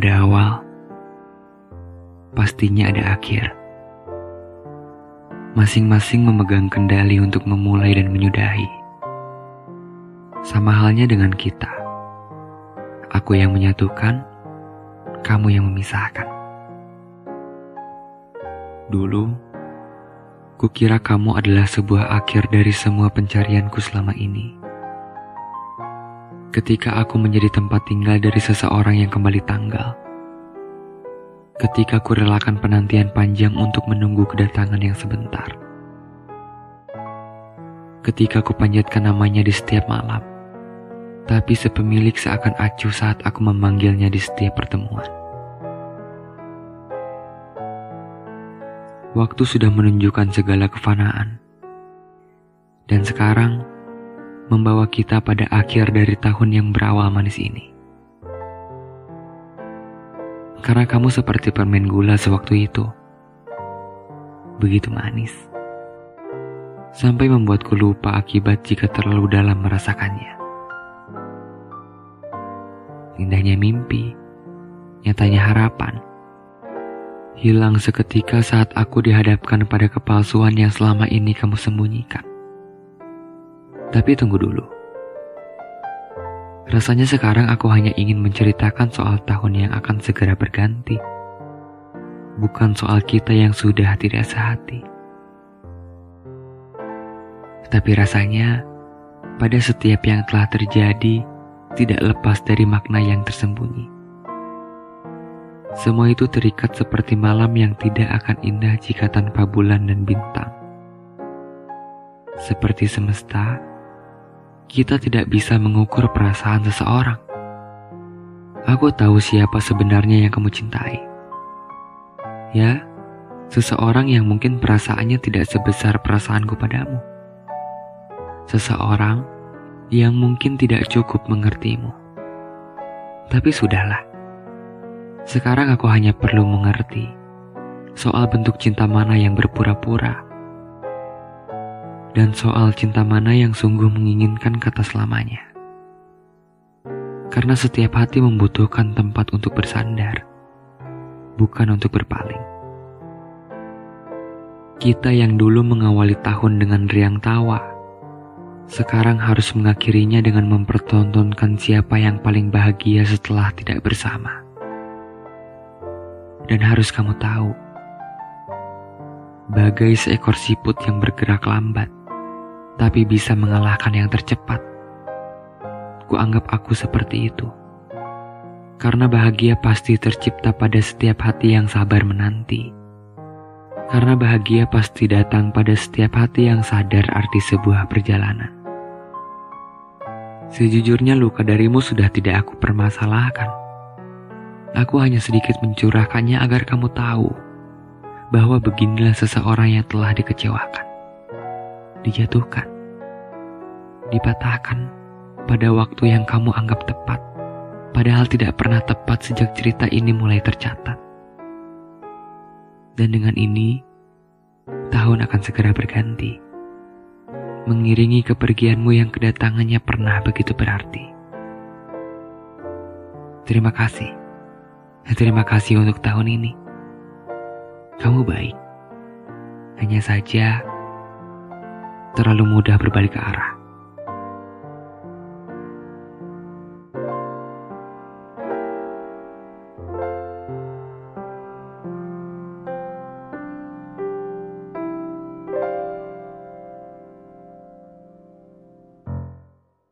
ada awal, pastinya ada akhir. Masing-masing memegang kendali untuk memulai dan menyudahi. Sama halnya dengan kita. Aku yang menyatukan, kamu yang memisahkan. Dulu, kukira kamu adalah sebuah akhir dari semua pencarianku selama ini. Ketika aku menjadi tempat tinggal dari seseorang yang kembali tanggal. Ketika kurelakan penantian panjang untuk menunggu kedatangan yang sebentar. Ketika kupanjatkan namanya di setiap malam. Tapi sepemilik seakan acuh saat aku memanggilnya di setiap pertemuan. Waktu sudah menunjukkan segala kefanaan. Dan sekarang membawa kita pada akhir dari tahun yang berawal manis ini. Karena kamu seperti permen gula sewaktu itu. Begitu manis. Sampai membuatku lupa akibat jika terlalu dalam merasakannya. Indahnya mimpi, nyatanya harapan. Hilang seketika saat aku dihadapkan pada kepalsuan yang selama ini kamu sembunyikan. Tapi tunggu dulu. Rasanya sekarang aku hanya ingin menceritakan soal tahun yang akan segera berganti. Bukan soal kita yang sudah tidak sehati. Tapi rasanya, pada setiap yang telah terjadi, tidak lepas dari makna yang tersembunyi. Semua itu terikat seperti malam yang tidak akan indah jika tanpa bulan dan bintang. Seperti semesta, kita tidak bisa mengukur perasaan seseorang. Aku tahu siapa sebenarnya yang kamu cintai. Ya, seseorang yang mungkin perasaannya tidak sebesar perasaanku padamu. Seseorang yang mungkin tidak cukup mengertimu. Tapi sudahlah. Sekarang aku hanya perlu mengerti soal bentuk cinta mana yang berpura-pura. Dan soal cinta mana yang sungguh menginginkan kata selamanya. Karena setiap hati membutuhkan tempat untuk bersandar, bukan untuk berpaling. Kita yang dulu mengawali tahun dengan riang tawa, sekarang harus mengakhirinya dengan mempertontonkan siapa yang paling bahagia setelah tidak bersama. Dan harus kamu tahu, bagai seekor siput yang bergerak lambat tapi bisa mengalahkan yang tercepat. Kuanggap aku seperti itu. Karena bahagia pasti tercipta pada setiap hati yang sabar menanti. Karena bahagia pasti datang pada setiap hati yang sadar arti sebuah perjalanan. Sejujurnya luka darimu sudah tidak aku permasalahkan. Aku hanya sedikit mencurahkannya agar kamu tahu bahwa beginilah seseorang yang telah dikecewakan. Dijatuhkan, dipatahkan pada waktu yang kamu anggap tepat, padahal tidak pernah tepat sejak cerita ini mulai tercatat. Dan dengan ini, tahun akan segera berganti, mengiringi kepergianmu yang kedatangannya pernah begitu berarti. Terima kasih untuk tahun ini. Kamu baik, hanya saja terlalu mudah berbalik arah.